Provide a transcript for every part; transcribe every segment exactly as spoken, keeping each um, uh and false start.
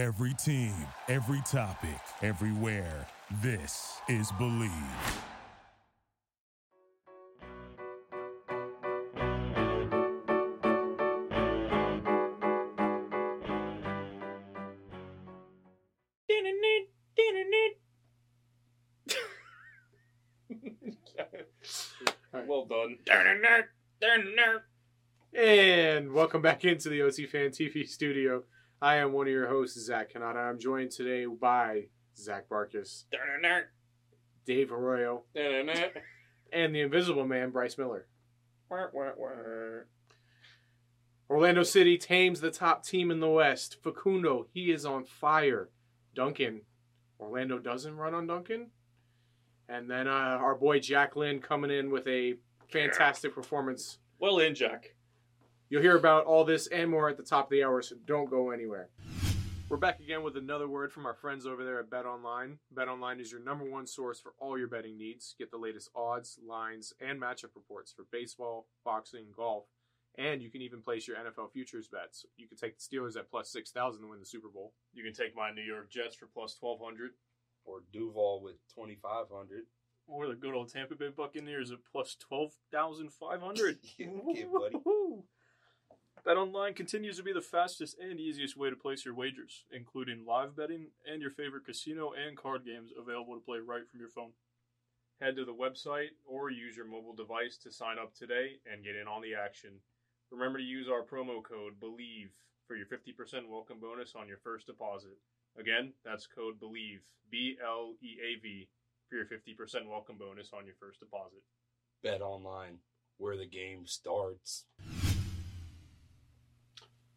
Every team, every topic, everywhere. This is Believe. Well done. And welcome back into the O C Fan T V studio. I am one of your hosts, Zach Cannata. I'm joined today by Zach Barkas, Dave Arroyo, and the Invisible Man, Bryce Miller. Orlando City tames the top team in the West. Facundo, he is on fire. Duncan, Orlando doesn't run on Duncan. And then uh, our boy Jack Lynn coming in with a fantastic performance. Well in, Jack. You'll hear about all this and more at the top of the hour, so don't go anywhere. We're back again with another word from our friends over there at BetOnline. BetOnline is your number one source for all your betting needs. Get the latest odds, lines, and matchup reports for baseball, boxing, golf, and you can even place your N F L futures bets. You can take the Steelers at plus six thousand to win the Super Bowl. You can take my New York Jets for plus twelve hundred. Or Duval with twenty-five hundred. Or the good old Tampa Bay Buccaneers at plus twelve thousand five hundred. Yeah, okay, buddy. BetOnline continues to be the fastest and easiest way to place your wagers, including live betting and your favorite casino and card games available to play right from your phone. Head to the website or use your mobile device to sign up today and get in on the action. Remember to use our promo code BELIEVE for your fifty percent welcome bonus on your first deposit. Again, that's code BELIEVE, B L E A V, for your fifty percent welcome bonus on your first deposit. BetOnline, where the game starts.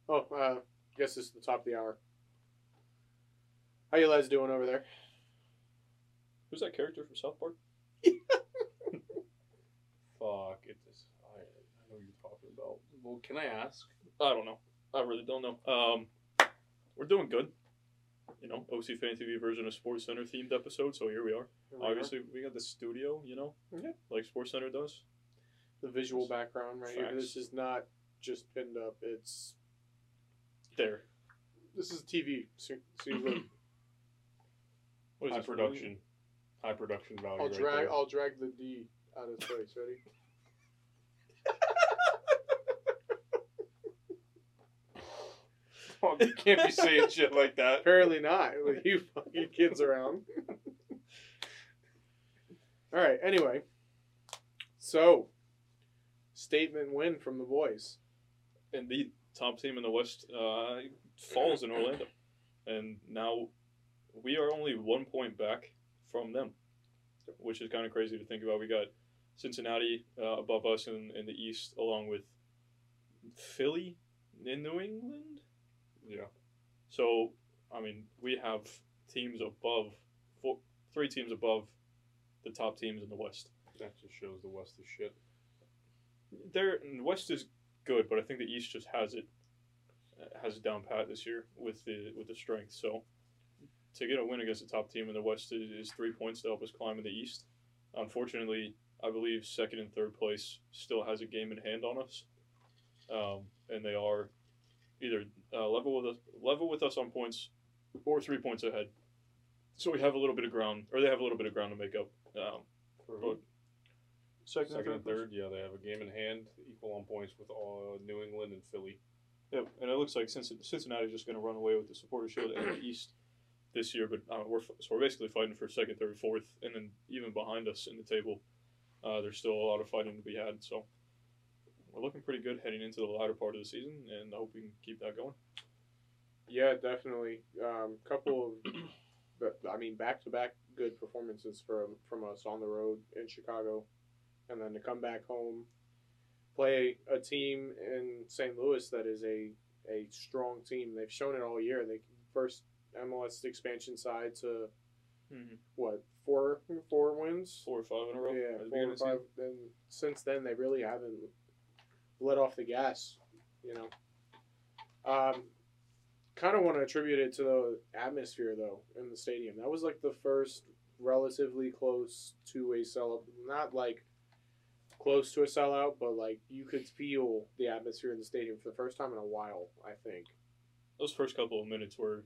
Oh, I uh, guess this is the top of the hour. How you lads doing over there? Who's that character from South Park? Fuck, it is. I, I know what you're talking about. Well, can I ask? I don't know. I really don't know. Um, we're doing good. You know, O C Fan T V version of Sports Center themed episode, so here we are. Here we Obviously, are. We got the studio, you know, yeah. Like Sports Center does. The visual There's background right facts. Here. This is not just pinned up, it's... There. This is T V. So, so you look. What is high production? High production value. I'll drag. Right there. I'll drag the D out of place. Ready? Oh, you can't be saying shit like that. Apparently not with you fucking kids around. All right. Anyway, so statement win from the boys. Indeed. Top team in the West uh, falls in Orlando. And now we are only one point back from them, which is kind of crazy to think about. We got Cincinnati uh, above us in, in the East, along with Philly in New England. Yeah. So, I mean, we have teams above, four, three teams above the top teams in the West. That just shows the West is shit. They're, the West is good, but I think the East just has it has it down pat this year with the with the strength. So to get a win against the top team in the West is three points to help us climb in the East. Unfortunately, I believe second and third place still has a game in hand on us, um, and they are either uh, level with us level with us on points or three points ahead. So we have a little bit of ground, or they have a little bit of ground to make up. Um, for but, Second, Second and third, yeah, they have a game in hand, equal on points with all New England and Philly. Yep, and it looks like Cincinnati is just going to run away with the Supporters Shield in the East this year. But uh, we're so we're basically fighting for second, third, fourth, and then even behind us in the table, uh, there's still a lot of fighting to be had. So we're looking pretty good heading into the latter part of the season, and I hope we can keep that going. Yeah, definitely. Um, couple of, but, I mean, back-to-back good performances from from us on the road in Chicago. And then to come back home, play a team in Saint Louis that is a, a strong team. They've shown it all year. They first M L S expansion side to mm-hmm. what four four wins, four or five in a row. Yeah, four or five. And since then, they really haven't let off the gas. You know, um, kind of want to attribute it to the atmosphere though in the stadium. That was like the first relatively close to a sell, not like. Close to a sellout, but like you could feel the atmosphere in the stadium for the first time in a while, I think. Those first couple of minutes were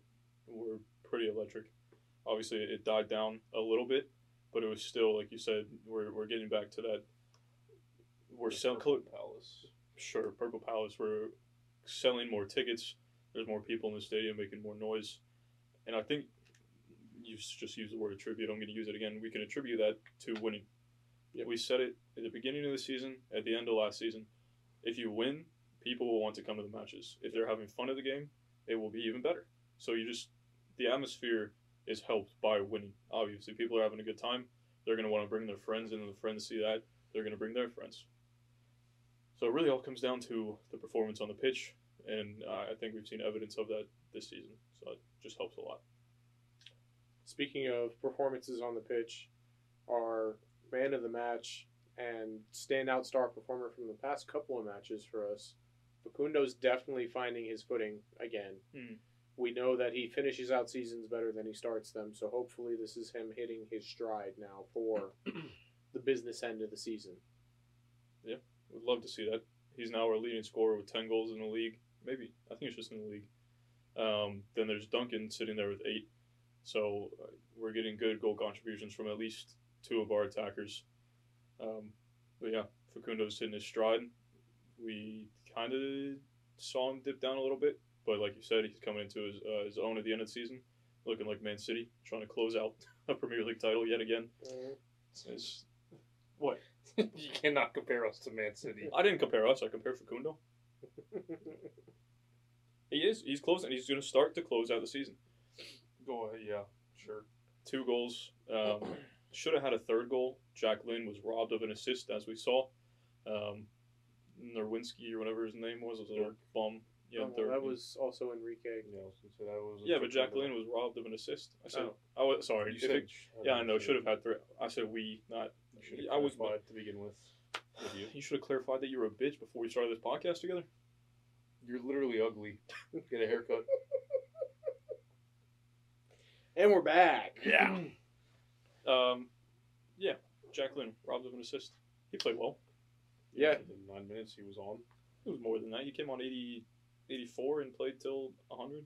were pretty electric. Obviously, it died down a little bit, but it was still, like you said, we're we're getting back to that. We're yeah, selling Purple Palace. Sure, Purple Palace. We're selling more tickets. There's more people in the stadium making more noise, and I think you just use the word attribute. I'm going to use it again. We can attribute that to winning. Yep. We said it at the beginning of the season, at the end of last season. If you win, people will want to come to the matches. If they're having fun at the game, it will be even better. So you just, the atmosphere is helped by winning. Obviously, people are having a good time. They're going to want to bring their friends in, and the friends see that. They're going to bring their friends. So it really all comes down to the performance on the pitch, and uh, I think we've seen evidence of that this season. So it just helps a lot. Speaking of performances on the pitch, our man of the match and standout star performer from the past couple of matches for us, Facundo's definitely finding his footing again. Mm. We know that he finishes out seasons better than he starts them, so hopefully this is him hitting his stride now for the business end of the season. Yeah, we'd love to see that. He's now our leading scorer with ten goals in the league. Maybe. I think it's just in the league. Um, then there's Duncan sitting there with eight. So uh, we're getting good goal contributions from at least two of our attackers. Um, but yeah, Facundo's hitting his stride. We kind of saw him dip down a little bit, but like you said, he's coming into his, uh, his own at the end of the season, looking like Man City, trying to close out a Premier League title yet again. Mm-hmm. It's, what? You cannot compare us to Man City. I didn't compare us. I compared Facundo. He is. He's closing. He's going to start to close out the season. Oh, yeah, sure. Two goals. Um, should have had a third goal. Jack Lynn was robbed of an assist, as we saw. Um, Nerwinski or whatever his name was was a little bum. Yeah, oh, well, that was also Enrique. Yeah, so that was yeah but Jack Lynn was robbed of an assist. I said, oh. I was sorry. You said, it, I yeah, I know. Should have had three. I said we, not. You I was to begin with. with you. You should have clarified that you were a bitch before we started this podcast together. You're literally ugly. Get a haircut. And we're back. Yeah. um, yeah. Jack Lynn robbed of an assist. He played well. Yeah. In nine minutes he was on. It was more than that. He came on eighty, eighty-four and played till one hundred.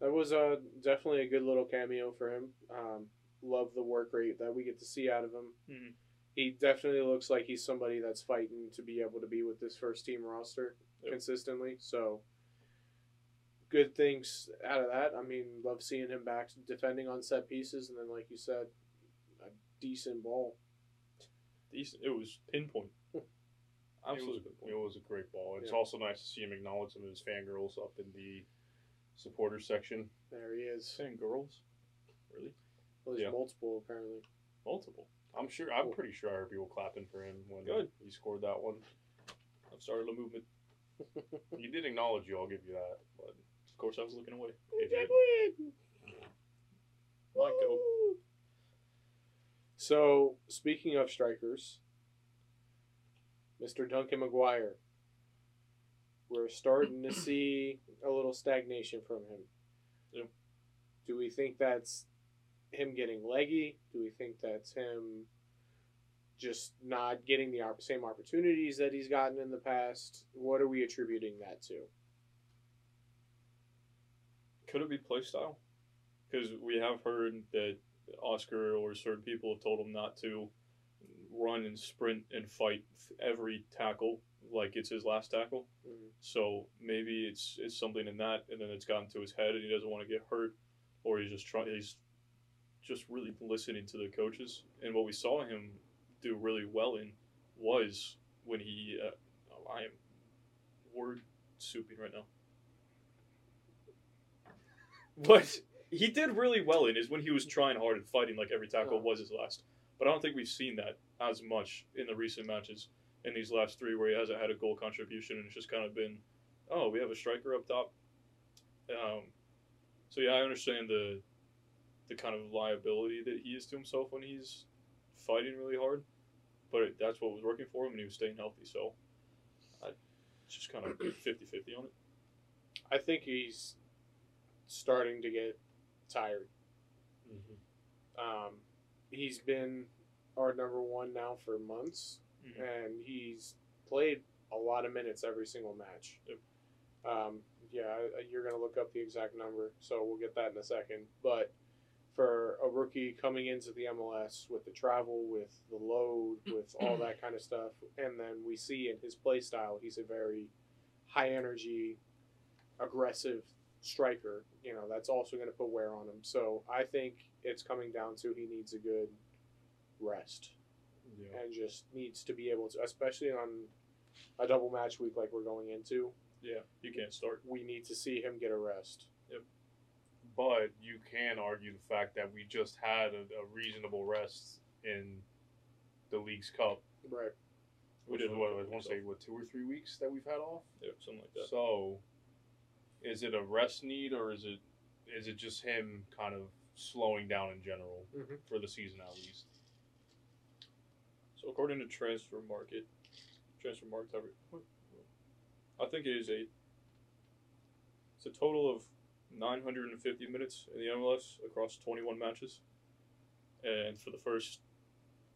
That was uh, definitely a good little cameo for him. Um, love the work rate that we get to see out of him. Mm-hmm. He definitely looks like he's somebody that's fighting to be able to be with this first team roster yep. consistently. So good things out of that. I mean, love seeing him back defending on set pieces, and then, like you said, a decent ball. Decent. It was pinpoint. Absolutely, it was, it was a great ball. It's yeah. also nice to see him acknowledge some of his fangirls up in the supporter section. There he is. Fangirls? Really? Well, there's yeah. multiple, apparently. Multiple? I'm sure. I'm cool. pretty sure I heard people clapping for him when Good. he scored that one. I've started a movement. He did acknowledge you. I'll give you that. But of course, I was looking away. It did. Might go. So, speaking of strikers, Mister Duncan Maguire. We're starting to see a little stagnation from him. Yeah. Do we think that's him getting leggy? Do we think that's him just not getting the same opportunities that he's gotten in the past? What are we attributing that to? Could it be play style? Because we have heard that Oscar or certain people have told him not to run and sprint and fight every tackle like it's his last tackle. Mm-hmm. So maybe it's it's something in that, and then it's gotten to his head, and he doesn't want to get hurt, or he's just trying. He's just really listening to the coaches. And what we saw him do really well in was when he. Uh, oh, I am word souping right now. What he did really well in is when he was trying hard and fighting, like every tackle oh. was his last. But I don't think we've seen that as much in the recent matches in these last three where he hasn't had a goal contribution, and it's just kind of been, oh, we have a striker up top. Um, so, yeah, I understand the the kind of liability that he is to himself when he's fighting really hard, but it, that's what was working for him, and he was staying healthy. So, I just kind of fifty-fifty on it. I think he's starting to get tired. Mm-hmm. Um. He's been our number one now for months, mm-hmm. and he's played a lot of minutes every single match. Yep. Um, yeah, you're going to look up the exact number, so we'll get that in a second. But for a rookie coming into the M L S with the travel, with the load, with all that kind of stuff, and then we see in his play style, he's a very high-energy, aggressive striker. You know, that's also going to put wear on him. So I think it's coming down to he needs a good rest yeah. and just needs to be able to, especially on a double match week like we're going into. Yeah, you can't start. We need to see him get a rest. Yep. But you can argue the fact that we just had a, a reasonable rest in the League's Cup. Right. Which is what, I want to say, what, two or three weeks that we've had off? Yeah, something like that. So, is it a rest need, or is it is it just him kind of slowing down in general mm-hmm. for the season at least? So, according to Transfer Market, Transfer Market, I think it is eight. It's a total of nine hundred fifty minutes in the M L S across twenty-one matches. And for the first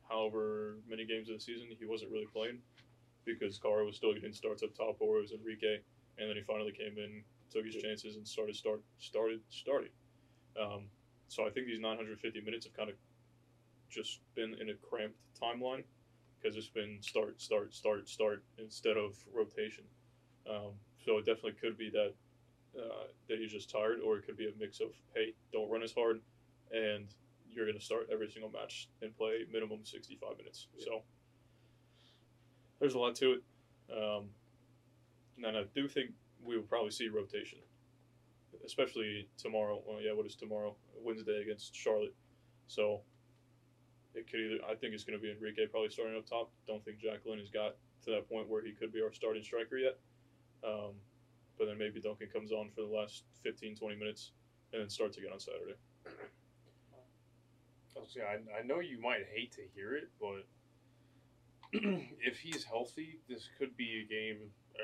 however many games of the season, he wasn't really playing because Kara was still getting starts up top, or it was Enrique. And then he finally came in, took his chances, and started, start, started, started. Um, so I think these nine hundred fifty minutes have kind of just been in a cramped timeline because it's been start, start, start, start instead of rotation. Um, so it definitely could be that uh, that he's just tired, or it could be a mix of, hey, don't run as hard, and you're going to start every single match and play minimum sixty-five minutes. Yeah. So there's a lot to it. Um, and I do think we will probably see rotation, especially tomorrow. Well, yeah, what is tomorrow? Wednesday against Charlotte. So it could either, I think it's going to be Enrique probably starting up top. Don't think Jack Lynn has got to that point where he could be our starting striker yet. Um, but then maybe Duncan comes on for the last fifteen, twenty minutes and then starts again on Saturday. I, I know you might hate to hear it, but if he's healthy, this could be a game,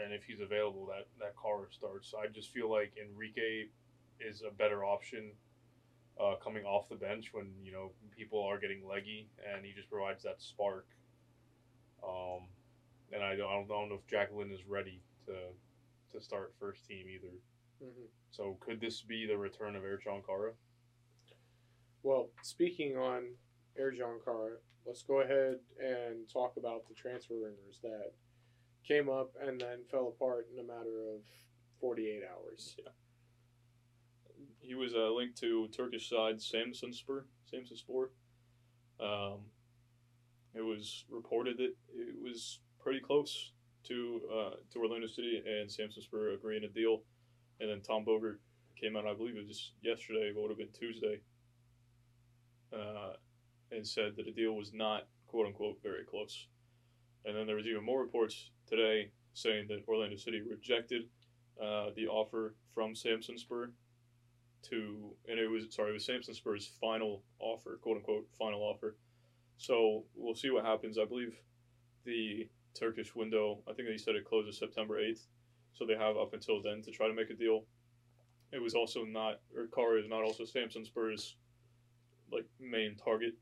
and if he's available, that, that Kara starts. I just feel like Enrique is a better option uh, coming off the bench when, you know, people are getting leggy, and he just provides that spark. Um, and I don't, I don't know if Jack Lynn is ready to to start first team either. Mm-hmm. So could this be the return of Ercan Kara? Well, speaking on Ercan Kara, let's go ahead and talk about the transfer rumors that came up and then fell apart in a matter of forty-eight hours. Yeah. He was uh, linked to Turkish side Samsunspor. Samsunspor. Um, it was reported that it was pretty close to uh, to Orlando City and Samsunspor agreeing a deal, and then Tom Bogert came out, I believe it was just yesterday, but it would have been Tuesday, uh, and said that the deal was not, quote-unquote, very close. And then there was even more reports today saying that Orlando City rejected uh, the offer from Samsunspor to, and it was, sorry, it was Samsunspor's final offer, quote-unquote, final offer. So we'll see what happens. I believe the Turkish window, I think they said it closes September eighth, so they have up until then to try to make a deal. It was also not, or Kara is not also Samsunspor's like main target.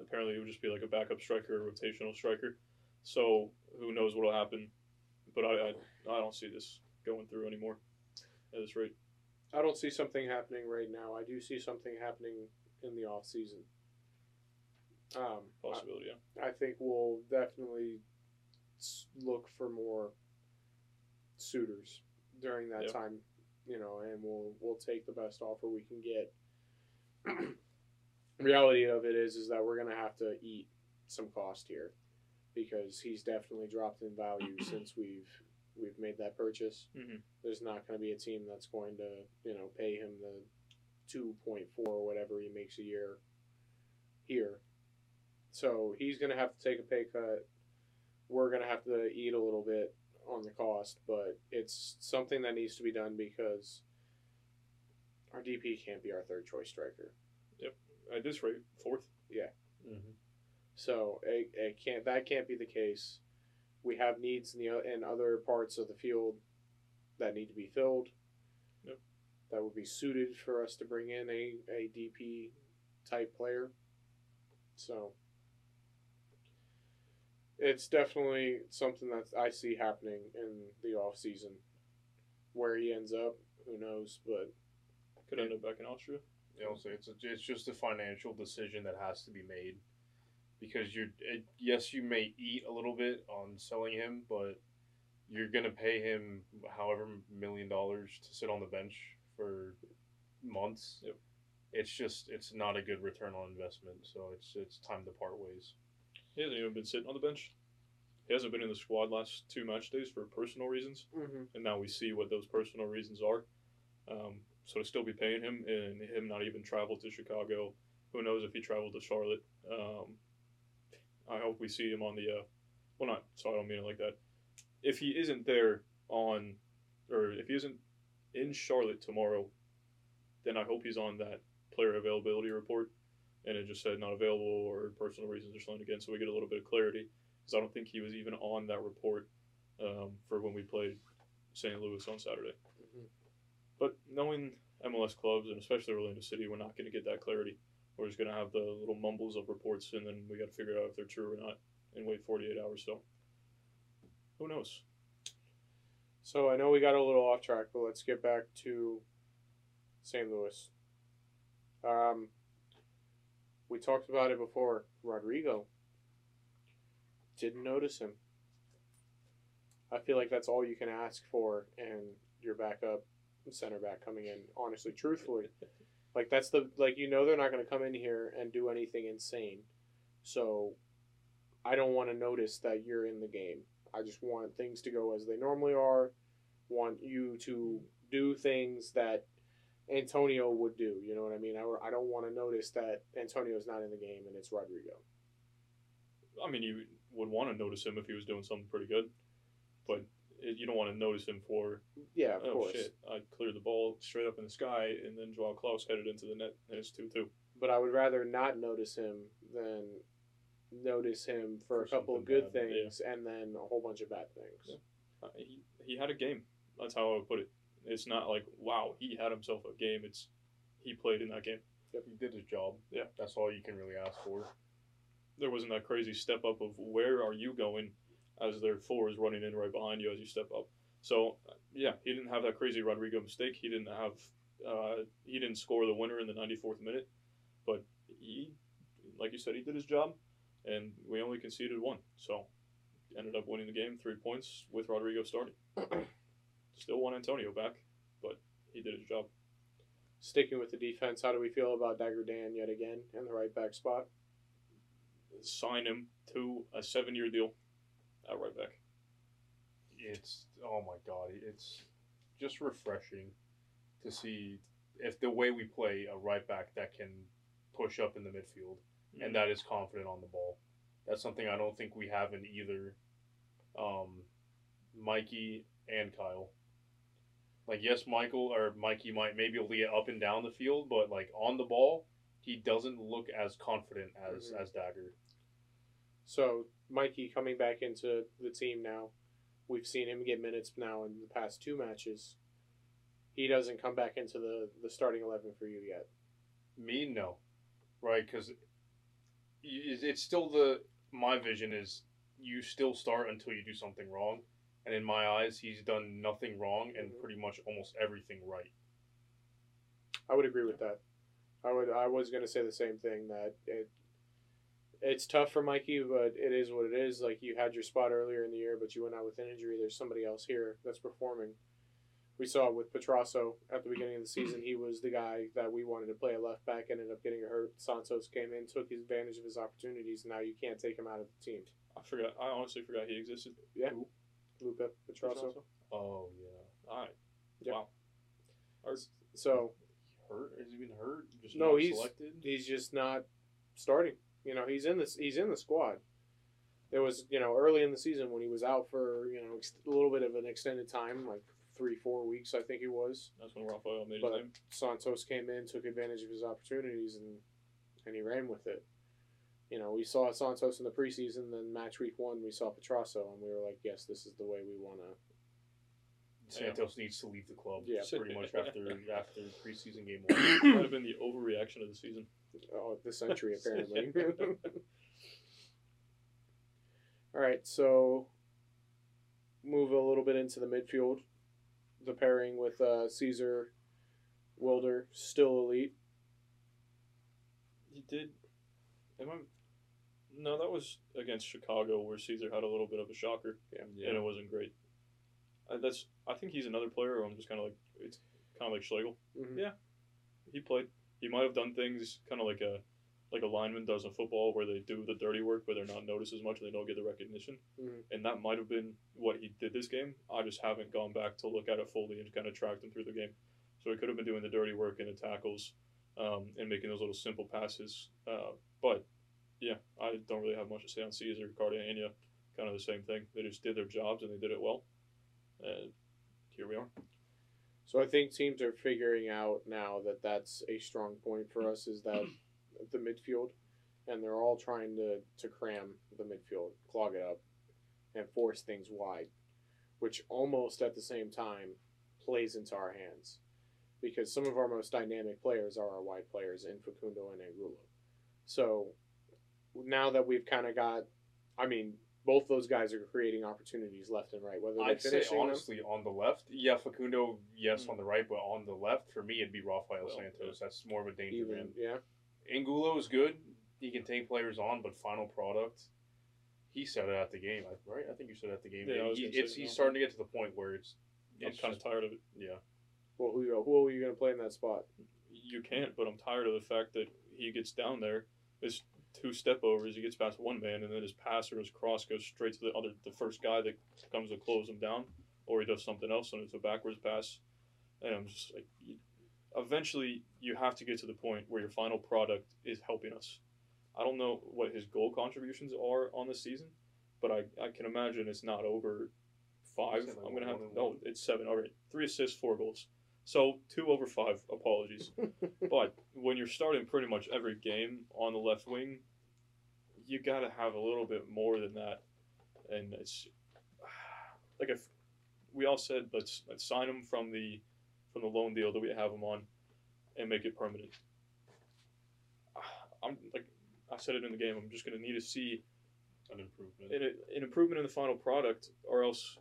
Apparently it would just be like a backup striker, a rotational striker. So who knows what will happen, but I, I I don't see this going through anymore at this rate. I don't see something happening right now. I do see something happening in the off season. Um, Possibility, I, yeah. I think we'll definitely look for more suitors during that yep. time, you know, and we'll we'll take the best offer we can get. Reality of it is is that we're gonna have to eat some cost here, because he's definitely dropped in value since we've we've made that purchase. Mm-hmm. There's not going to be a team that's going to, you know, pay him the two point four or whatever he makes a year here. So he's going to have to take a pay cut. We're going to have to eat a little bit on the cost, but it's something that needs to be done because our D P can't be our third choice striker. Yep. At this rate, fourth. Yeah. Mm-hmm. So it, it can't that can't be the case. We have needs in the in other parts of the field that need to be filled. Yep. That would be suited for us to bring in a, a D P type player. So it's definitely something that I see happening in the off season. where he ends up, who knows, but could end up back in Austria. You know, so it's a, it's just a financial decision that has to be made, because you're it, yes, you may eat a little bit on selling him, but you're gonna pay him however million dollars to sit on the bench for months. Yep. It's just it's not a good return on investment, so it's it's time to part ways. He hasn't even been sitting on the bench. He hasn't been in the squad last two match days for personal reasons, mm-hmm. and now we see what those personal reasons are. Um, so to still be paying him and him not even travel to Chicago, who knows if he traveled to Charlotte. Um, I hope we see him on the, uh, well, not, so I don't mean it like that. If he isn't there on, or if he isn't in Charlotte tomorrow, then I hope he's on that player availability report, and it just said not available or personal reasons or something again, so we get a little bit of clarity. Because I don't think he was even on that report um, for when we played Saint Louis on Saturday. Mm-hmm. But knowing M L S clubs, and especially Orlando City, we're not going to get that clarity. We're just going to have the little mumbles of reports, and then we got to figure out if they're true or not and wait forty-eight hours. So who knows? So I know we got a little off track, but let's get back to Saint Louis. Um, we talked about it before. Rodrigo. Didn't notice him. I feel like that's all you can ask for, and your backup center back coming in, honestly, truthfully. Like, that's the, like, you know, they're not going to come in here and do anything insane. So I don't want to notice that you're in the game. I just want things to go as they normally are. Want you to do things that Antonio would do. You know what I mean? I, I don't want to notice that Antonio's not in the game and it's Rodrigo. I mean, you would want to notice him if he was doing something pretty good, but you don't want to notice him for, yeah, of oh, course. Shit, I cleared the ball straight up in the sky, and then Joao Klaus headed into the net, and it's two two. But I would rather not notice him than notice him for, for a couple of good bad. things yeah. and then a whole bunch of bad things. Yeah. He, he had a game. That's how I would put it. It's not like, wow, he had himself a game. It's he played in that game. Yep, he did his job. Yeah. That's all you can really ask for. There wasn't that crazy step up of where are you going as their four is running in right behind you as you step up. So, yeah, he didn't have that crazy Rodrigo mistake. He didn't have uh, he didn't score the winner in the ninety-fourth minute. But he, like you said, he did his job, and we only conceded one. So, ended up winning the game, three points with Rodrigo starting. Still want Antonio back, but he did his job. Sticking with the defense, how do we feel about Dagur Dan yet again in the right back spot? Sign him to a seven-year deal at right back. It's, oh my God, it's just refreshing to see if the way we play a right back that can push up in the midfield mm-hmm. and that is confident on the ball. That's something I don't think we have in either um, Mikey and Kyle. Like, yes, Michael or Mikey might maybe get up and down the field, but like on the ball, he doesn't look as confident as, mm-hmm. as Dagur. So, Mikey coming back into the team now, we've seen him get minutes now in the past two matches. He doesn't come back into the, the starting eleven for you yet. Me, no. Right, because it's still the, my vision is you still start until you do something wrong. And in my eyes, he's done nothing wrong and mm-hmm. pretty much almost everything right. I would agree with that. I would. I was gonna say the same thing that it. It's tough for Mikey, but it is what it is. Like, you had your spot earlier in the year, but you went out with an injury. There's somebody else here that's performing. We saw it with Petrasso at the beginning of the season. He was the guy that we wanted to play a left back. Ended up getting hurt. Santos came in, took advantage of his opportunities. Now you can't take him out of the team. I forgot. I honestly forgot he existed. Yeah. Who? Luca Petrasso. Oh yeah. All right. Yep. Wow. Our- so. Hurt? Has he been hurt? Just no, he's selected? He's just not starting. You know, he's in this. He's in the squad. There was, you know, early in the season when he was out for, you know, ex- a little bit of an extended time, like three, four weeks, I think it was. That's when Rafael made but his name. Santos came in, took advantage of his opportunities, and and he ran with it. You know, we saw Santos in the preseason. Then match week one, we saw Petrasso, and we were like, yes, this is the way we want to. Santos yeah. needs to leave the club yeah. pretty much after after preseason game one. That would have been the overreaction of the season. Oh, the century, apparently. All right, so move a little bit into the midfield. the pairing with uh, César Wilder, still elite. He did. Am I? No, that was against Chicago where César had a little bit of a shocker, yeah, yeah. and it wasn't great. Uh, that's. I think he's another player where I'm just kind of like, it's kind of like Schlegel. Mm-hmm. Yeah, he played. He might have done things kind of like a, like a lineman does in football where they do the dirty work but they're not noticed as much and they don't get the recognition. Mm-hmm. And that might have been what he did this game. I just haven't gone back to look at it fully and kind of track him through the game. So he could have been doing the dirty work and the tackles um, and making those little simple passes. Uh, but, yeah, I don't really have much to say on César, Cartagena, kind of the same thing. They just did their jobs and they did it well. And here we are. So I think teams are figuring out now that that's a strong point for us, is that the midfield, and they're all trying to, to cram the midfield, clog it up, and force things wide, which almost at the same time plays into our hands, because some of our most dynamic players are our wide players in Facundo and Angulo. So now that we've kind of got, I mean, both those guys are creating opportunities left and right. Whether I'd say, honestly, them. on the left, yeah, Facundo, yes, mm-hmm. on the right, but on the left, for me, it'd be Rafael well, Santos. Yeah. That's more of a danger Even, man. Yeah. Angulo is good. He can take players on, but final product, he said it at the game, right? I think you said it at the game. Yeah, he, it's, he's no. starting to get to the point where it's... I'm it's kind just, of tired of it. Yeah. Well, who, who are you going to play in that spot? You can't, but I'm tired of the fact that he gets down there. It's... two step overs, he gets past one man, and then his pass or his cross goes straight to the other, the first guy that comes to close him down, or he does something else, and it's a backwards pass. And I'm just like, eventually you have to get to the point where your final product is helping us. I don't know what his goal contributions are on the season, but I, I can imagine it's not over five. Like I'm gonna have to, no, it's seven. All right, three assists, four goals. So, two over five, apologies. But when you're starting pretty much every game on the left wing, you got to have a little bit more than that. And it's like if we all said, let's, let's sign him from the from the loan deal that we have him on and make it permanent. I'm like I said it in the game, I'm just going to need to see an improvement. An, an improvement in the final product, or else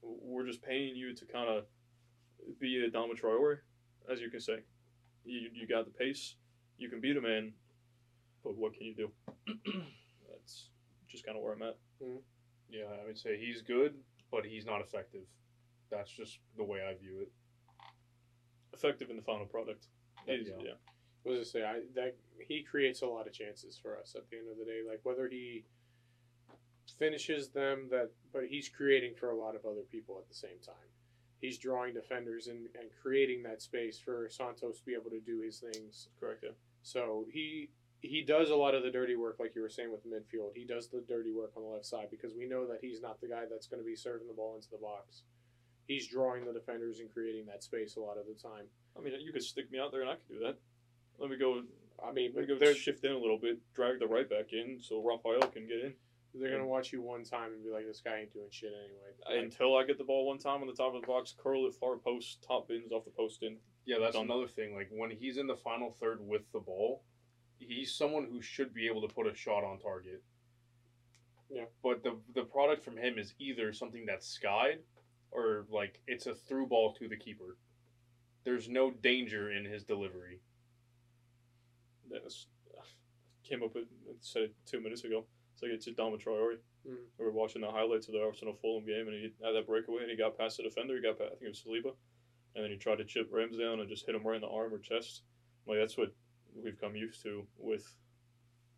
we're just paying you to kind of be a Dama Traore, as you can say. You you got the pace. You can beat a man, but what can you do? That's just kind of where I'm at. Mm-hmm. Yeah, I would say he's good, but he's not effective. That's just the way I view it. Effective in the final product. That, yeah. yeah. I was going to say, I, that, he creates a lot of chances for us at the end of the day. Like, whether he finishes them, that, but he's creating for a lot of other people at the same time. He's drawing defenders and, and creating that space for Santos to be able to do his things. Correct, yeah. So he he does a lot of the dirty work, like you were saying with the midfield. He does the dirty work on the left side because we know that he's not the guy that's going to be serving the ball into the box. He's drawing the defenders and creating that space a lot of the time. I mean, you could stick me out there and I could do that. Let me go, I mean, let me go shift in a little bit, drag the right back in so Rafael can get in. They're going to watch you one time and be like, this guy ain't doing shit anyway. Like, until I get the ball one time on the top of the box, curl it far post, top bins off the post in. Yeah, that's Done. Another thing. Like, when he's in the final third with the ball, he's someone who should be able to put a shot on target. Yeah. But the the product from him is either something that's skied or, like, it's a through ball to the keeper. There's no danger in his delivery. That's came up with, said it two minutes ago. It's like it's a Dama Traore. Mm. We were watching the highlights of the Arsenal Fulham game, and he had that breakaway, and he got past the defender. He got past, I think it was Saliba, and then he tried to chip Ramsdale and just hit him right in the arm or chest. Like that's what we've come used to with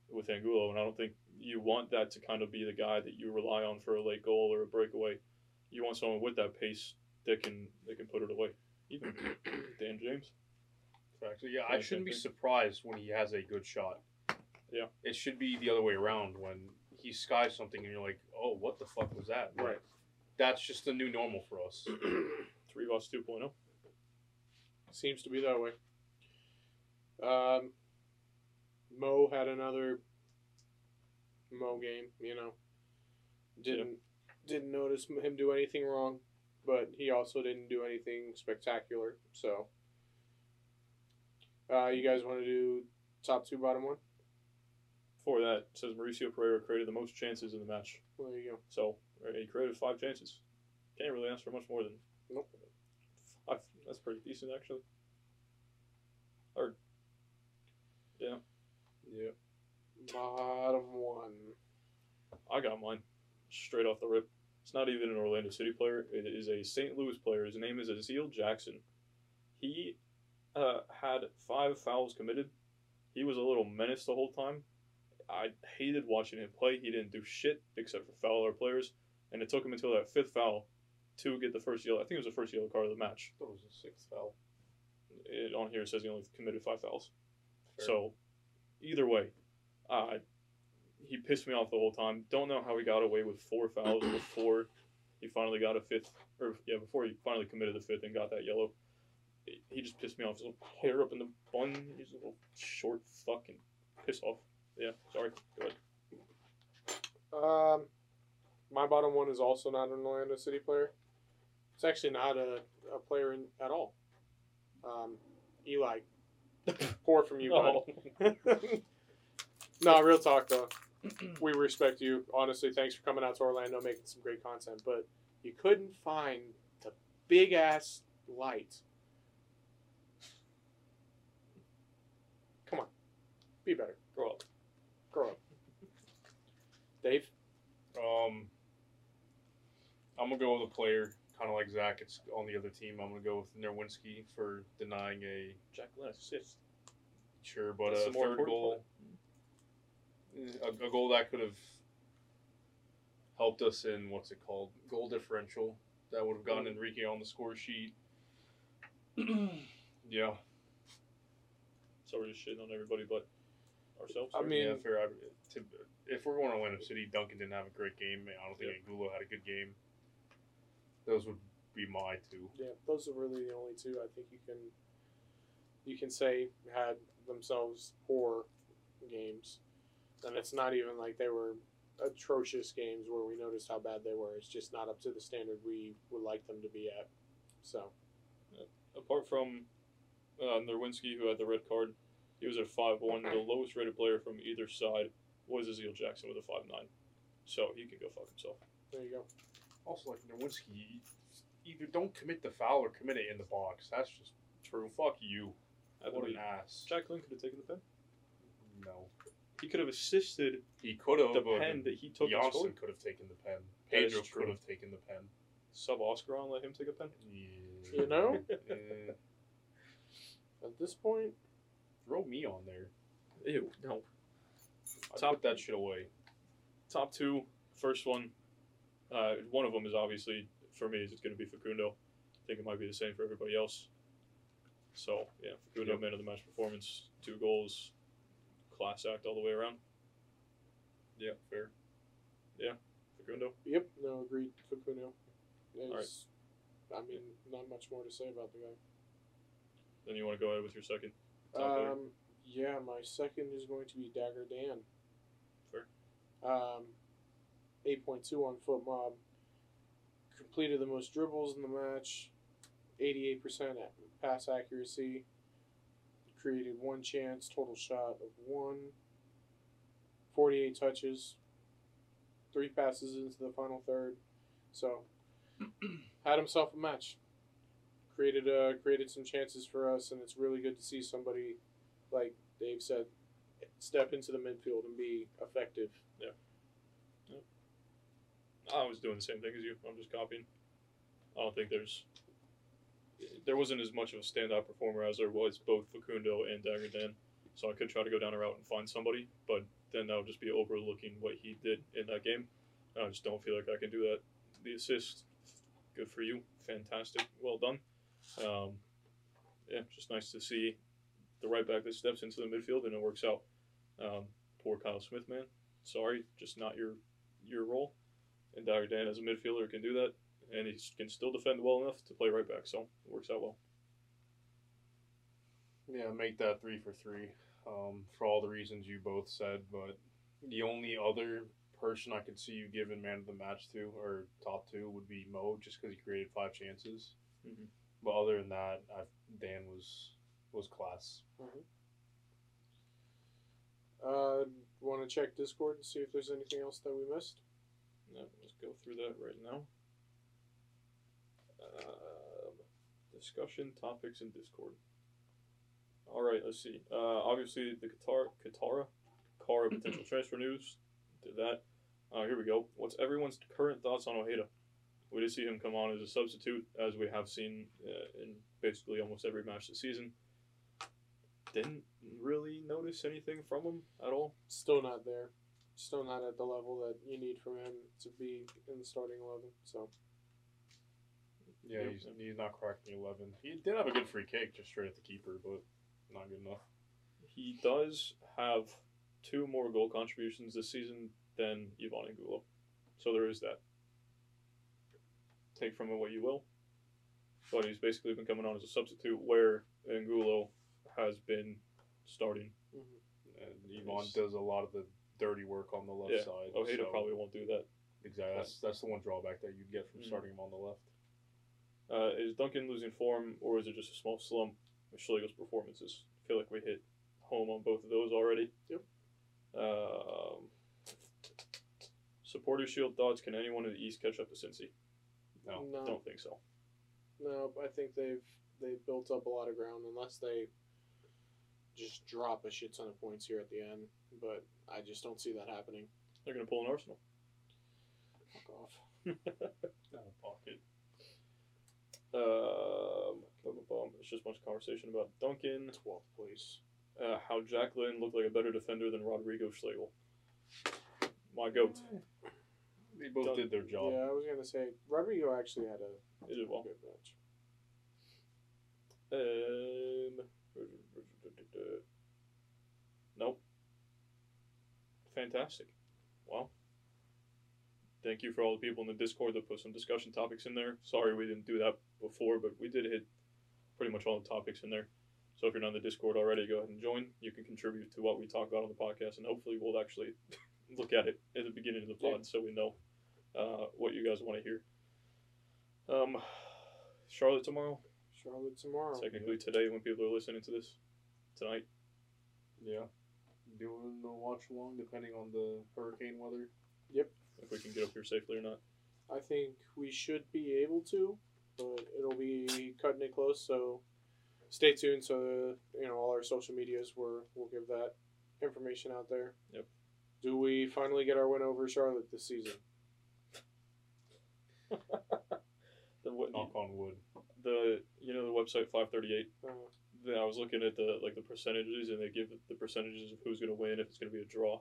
with Angulo, and I don't think you want that to kind of be the guy that you rely on for a late goal or a breakaway. You want someone with that pace that can that can put it away. Even Dan James. So, yeah, I shouldn't be surprised when he has a good shot. Yeah, it should be the other way around when he skies something and you're like, oh, what the fuck was that? Right. That's just the new normal for us. Three boss two point oh. Seems to be that way. Um, Mo had another Mo game, you know. Didn't yeah. didn't notice him do anything wrong, but he also didn't do anything spectacular. So, uh, you guys want to do top two, bottom one? Before that, it says Mauricio Pereira created the most chances in the match. Well, there you go. So, right, he created five chances. Can't really ask for much more than nope. I, that's pretty decent, actually. Or, yeah. Yep. Bottom one. I got mine. Straight off the rip. It's not even an Orlando City player. It is a Saint Louis player. His name is Ezequiel Jackson. He uh, had five fouls committed. He was a little menace the whole time. I hated watching him play. He didn't do shit except for foul our players. And it took him until that fifth foul to get the first yellow. I think it was the first yellow card of the match. That was the sixth foul. It, on here it says he only committed five fouls. Fair. So, either way, uh, he pissed me off the whole time. Don't know how he got away with four fouls before he finally got a fifth. Or, yeah, before he finally committed the fifth and got that yellow. He just pissed me off. His little hair up in the bun. He's a little short fucking piss off. Yeah, sorry. Go ahead. Um, my bottom one is also not an Orlando City player. It's actually not a, a player in, at all. Um, Eli, poor from you, oh. buddy. No, real talk, though. We respect you. Honestly, thanks for coming out to Orlando, making some great content. But you couldn't find the big-ass light. Come on. Be better. Grow up. Grow up. Dave? Um, I'm going to go with a player, kind of like Zach. It's on the other team. I'm going to go with Nerwinski for denying a... Jack Lynn assist. Sure, but a third goal. A, a goal that could have helped us in, what's it called, goal differential. That would have gotten Enrique on the score sheet. Yeah. So we're just shitting on everybody but ourselves? I mean, yeah, fair. I, to, if we're going to Orlando City, Duncan didn't have a great game. I don't think yeah. Angulo had a good game. Those would be my two. Yeah, those are really the only two I think you can you can say had themselves poor games. And it's not even like they were atrocious games where we noticed how bad they were. It's just not up to the standard we would like them to be at. So, yeah. Apart from uh, Nerwinski, who had the red card, he was at five one. The lowest rated player from either side was Ezequiel Jackson with a five nine. So, he can go fuck himself. There you go. Also, like Nerwinski, either don't commit the foul or commit it in the box. That's just true. Fuck you. That'd what an ass. Jack Lynn could have taken the pen? No. He could have assisted he could have the pen that he took. Johnson could have taken the pen. Pedro could have taken the pen. Sub Oscar on, let him take a pen? Yeah. You know? Yeah. At this point, throw me on there. Ew, no. I top, put that shit away. Top two, first one. Uh, one of them is obviously, for me, it's going to be Facundo. I think it might be the same for everybody else. So, yeah, Facundo, yep. Man of the match performance, two goals. Class act all the way around. Yeah, fair. Yeah, Facundo. Yep, no, agreed. Facundo. All right. I mean, not much more to say about the guy. Then you want to go ahead with your second? Um, yeah, my second is going to be Dagur Dan. Fair. Um, eight point two on Foot Mob. Completed the most dribbles in the match. eighty-eight percent pass accuracy. Created one chance, total shot of one, forty-eight touches, three passes into the final third. So, had himself a match. Created uh, created some chances for us, and it's really good to see somebody, like Dave said, step into the midfield and be effective. Yeah. yeah. I was doing the same thing as you. I'm just copying. I don't think there's... There wasn't as much of a standout performer as there was both Facundo and Dagur Dan, so I could try to go down a route and find somebody, but then that would just be overlooking what he did in that game. I just don't feel like I can do that. The assist, good for you, fantastic, well done. Um, yeah, just nice to see the right back that steps into the midfield and it works out. Um, poor Kyle Smith, man. Sorry, just not your your role. And Dagur Dan as a midfielder can do that. And he can still defend well enough to play right back, so it works out well. Yeah, make that three for three um, for all the reasons you both said. But the only other person I could see you giving man of the match to or top two would be Mo, just because he created five chances. Mm-hmm. But other than that, I, Dan was was class. Mm-hmm. Uh, want to check Discord and see if there's anything else that we missed? No, let's go through that right now. Um, discussion topics in Discord. All right, let's see. Uh, obviously, the Qatar, Katara, Kara potential transfer news. Did that. Uh, here we go. What's everyone's current thoughts on Ojeda? We did see him come on as a substitute, as we have seen uh, in basically almost every match this season. Didn't really notice anything from him at all. Still not there. Still not at the level that you need from him to be in the starting eleven. So. Yeah, he's, he's not cracking eleven. He did have a good free kick just straight at the keeper, but not good enough. He does have two more goal contributions this season than Ivan Angulo. So there is that. Take from it what you will. But he's basically been coming on as a substitute where Angulo has been starting. Mm-hmm. And Ivan does a lot of the dirty work on the left yeah. side. Ojeda so probably won't do that. Exactly. That's, that's the one drawback that you'd get from mm-hmm. starting him on the left. Uh, is Duncan losing form, or is it just a small slump with Schlegel's performances? I feel like we hit home on both of those already. Yep. Uh, supporter shield thoughts. Can anyone in the East catch up to Cincy? No, no. Don't think so. No, I think they've they've built up a lot of ground, unless they just drop a shit ton of points here at the end. But I just don't see that happening. They're going to pull an Arsenal. Fuck off. Out of pocket. Uh, it's just a bunch of conversation about Duncan. twelfth place. Uh, how Jack Lynn looked like a better defender than Rodrigo Schlegel. My goat. They both Dun- did their job. Yeah, I was going to say, Rodrigo actually had a, he did well. Good match. Um, nope. Fantastic. Wow. Thank you for all the people in the Discord that put some discussion topics in there. Sorry we didn't do that before, but we did hit pretty much all the topics in there. So if you're not in the Discord already, go ahead and join. You can contribute to what we talk about on the podcast, and hopefully we'll actually look at it at the beginning of the pod yeah. so we know uh, what you guys want to hear. Um, Charlotte tomorrow? Charlotte tomorrow. Technically yeah. today when people are listening to this. Tonight. Yeah. Doing the watch along depending on the hurricane weather. Yep. If we can get up here safely or not. I think we should be able to, but it'll be cutting it close, so stay tuned. So, you know, all our social medias, we're, we'll give that information out there. Yep. Do we finally get our win over Charlotte this season? the what, Knock on wood. The You know the website five thirty-eight? Uh-huh. The, I was looking at the like the percentages, and they give the percentages of who's going to win, if it's going to be a draw.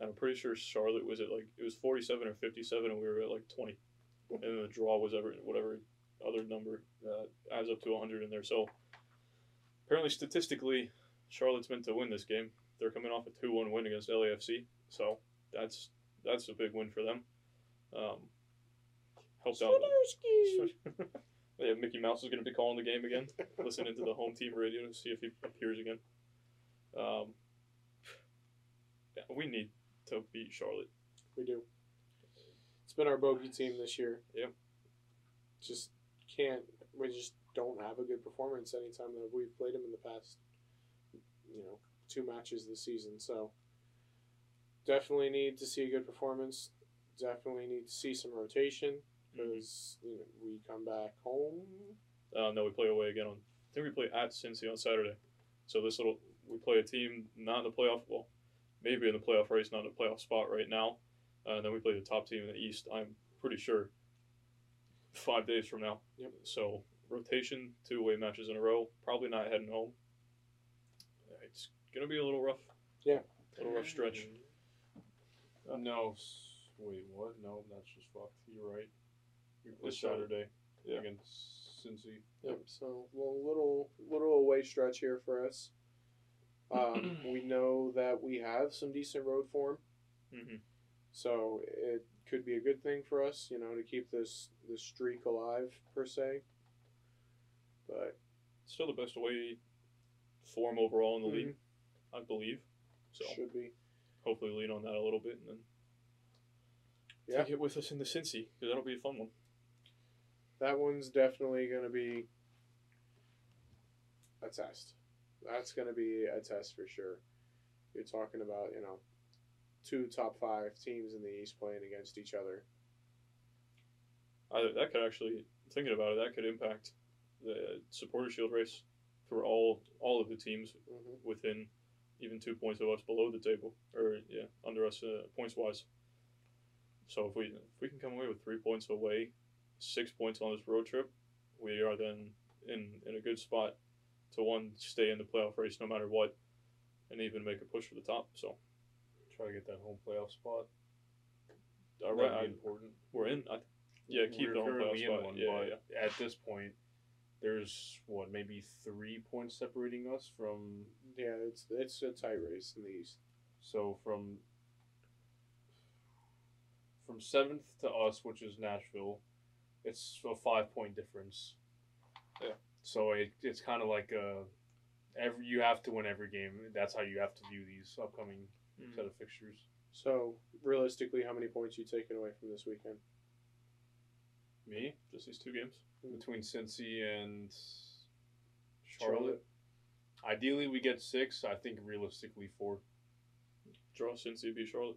And I'm pretty sure Charlotte was at like, it was forty-seven or fifty-seven, and we were at like twenty. And then the draw was ever, whatever other number uh, adds up to one hundred in there. So apparently, statistically, Charlotte's meant to win this game. They're coming off a two one win against L A F C. So that's that's a big win for them. Um, helped out. yeah, Mickey Mouse is going to be calling the game again, listening to the home team radio to see if he appears again. Um, yeah, we need to beat Charlotte. We do. It's been our bogey team this year. Yep. Just can't. We just don't have a good performance anytime that we've played them in the past, you know, two matches this season. So definitely need to see a good performance. Definitely need to see some rotation because mm-hmm. you know, we come back home. Uh, no, we play away again on. I think we play at Cincy on Saturday. So this little we play a team not in the playoff. Well, maybe in the playoff race, not in the playoff spot right now. Uh, then we play the top team in the East, I'm pretty sure, five days from now. Yep. So, rotation, two away matches in a row. Probably not heading home. It's going to be a little rough. Yeah. A little rough stretch. Uh, no. Wait, what? No, that's just fucked. You're right. We play Saturday yeah. against Cincy. Yep. yep. So, well, little, little away stretch here for us. Um, we know that we have some decent road form, mm-hmm. so it could be a good thing for us, you know, to keep this, this streak alive, per se. But still the best away form overall in the mm-hmm. league, I believe. So should be. Hopefully lean on that a little bit and then yeah. take it with us in the Cincy, because that'll be a fun one. That one's definitely going to be a test. That's going to be a test for sure. You're talking about, you know, two top five teams in the East playing against each other. I, that could actually, thinking about it, that could impact the supporter shield race for all all of the teams mm-hmm. within even two points of us below the table, or yeah, under us uh, points wise. So if we if we can come away with three points away, six points on this road trip, we are then in in a good spot to one stay in the playoff race no matter what, and even make a push for the top. So try to get that home playoff spot. All right, I, important. We're in. I, yeah, keep we're the home playoff spot. One, yeah, but yeah. At this point, there's what maybe three points separating us from. Yeah, it's it's a tight race in the East. So from. From seventh to us, which is Nashville, it's a five-point difference. Yeah. So it it's kind of like a, every you have to win every game. That's how you have to view these upcoming mm-hmm. set of fixtures. So realistically, how many points you taking away from this weekend? Me, just these two games mm-hmm. between Cincy and Charlotte. Charlotte. Ideally, we get six. I think realistically, four. Draw Cincy, beat Charlotte.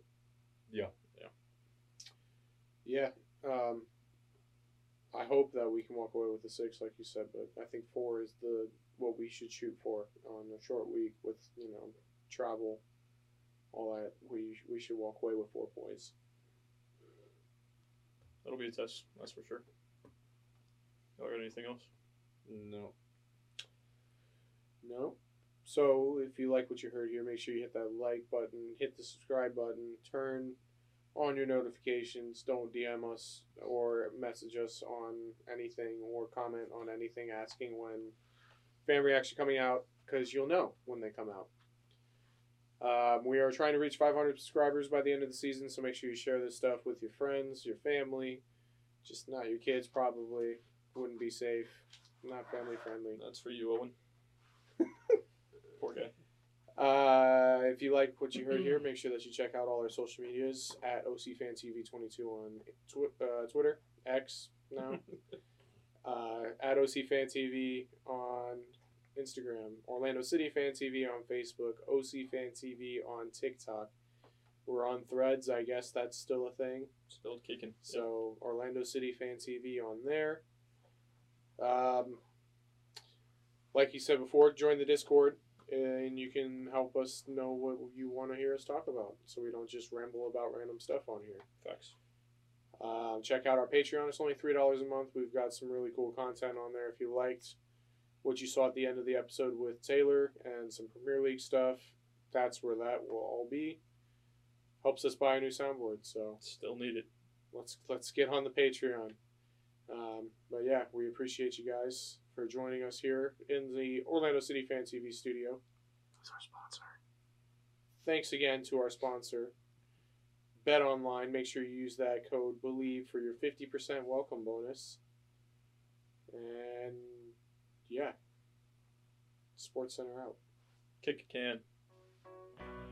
Yeah. Yeah, um, I hope that we can walk away with a six, like you said, but I think four is the what we should shoot for on a short week with, you know, travel, all that. We we should walk away with four points. That'll be a test, that's for sure. Y'all got anything else? No. No? So, if you like what you heard here, make sure you hit that like button, hit the subscribe button, turn on your notifications. Don't D M us or message us on anything or comment on anything asking when fan reacts are coming out, because you'll know when they come out. Um, we are trying to reach five hundred subscribers by the end of the season, so make sure you share this stuff with your friends, your family, just not your kids probably. Wouldn't be safe. Not family friendly. That's for you, Owen. Poor guy. Uh, if you like what you heard here, make sure that you check out all our social medias at O C Fan T V twenty-two on tw- uh, Twitter, X now, uh, at O C Fan T V on Instagram, Orlando City Fan T V on Facebook, O C Fan T V on TikTok. We're on Threads, I guess that's still a thing. Still kicking. So yep. Orlando City Fan T V on there. Um, like you said before, join the Discord. And you can help us know what you want to hear us talk about, so we don't just ramble about random stuff on here. Facts. Uh, check out our Patreon. It's only three dollars a month. We've got some really cool content on there. If you liked what you saw at the end of the episode with Taylor and some Premier League stuff, that's where that will all be. Helps us buy a new soundboard, so. Still need it. Let's, let's get on the Patreon. Um, but, yeah, we appreciate you guys for joining us here in the Orlando City Fan T V studio. He's our sponsor. Thanks again to our sponsor, BetOnline. Make sure you use that code BELIEVE for your fifty percent welcome bonus. And, yeah. SportsCenter out. Kick a can.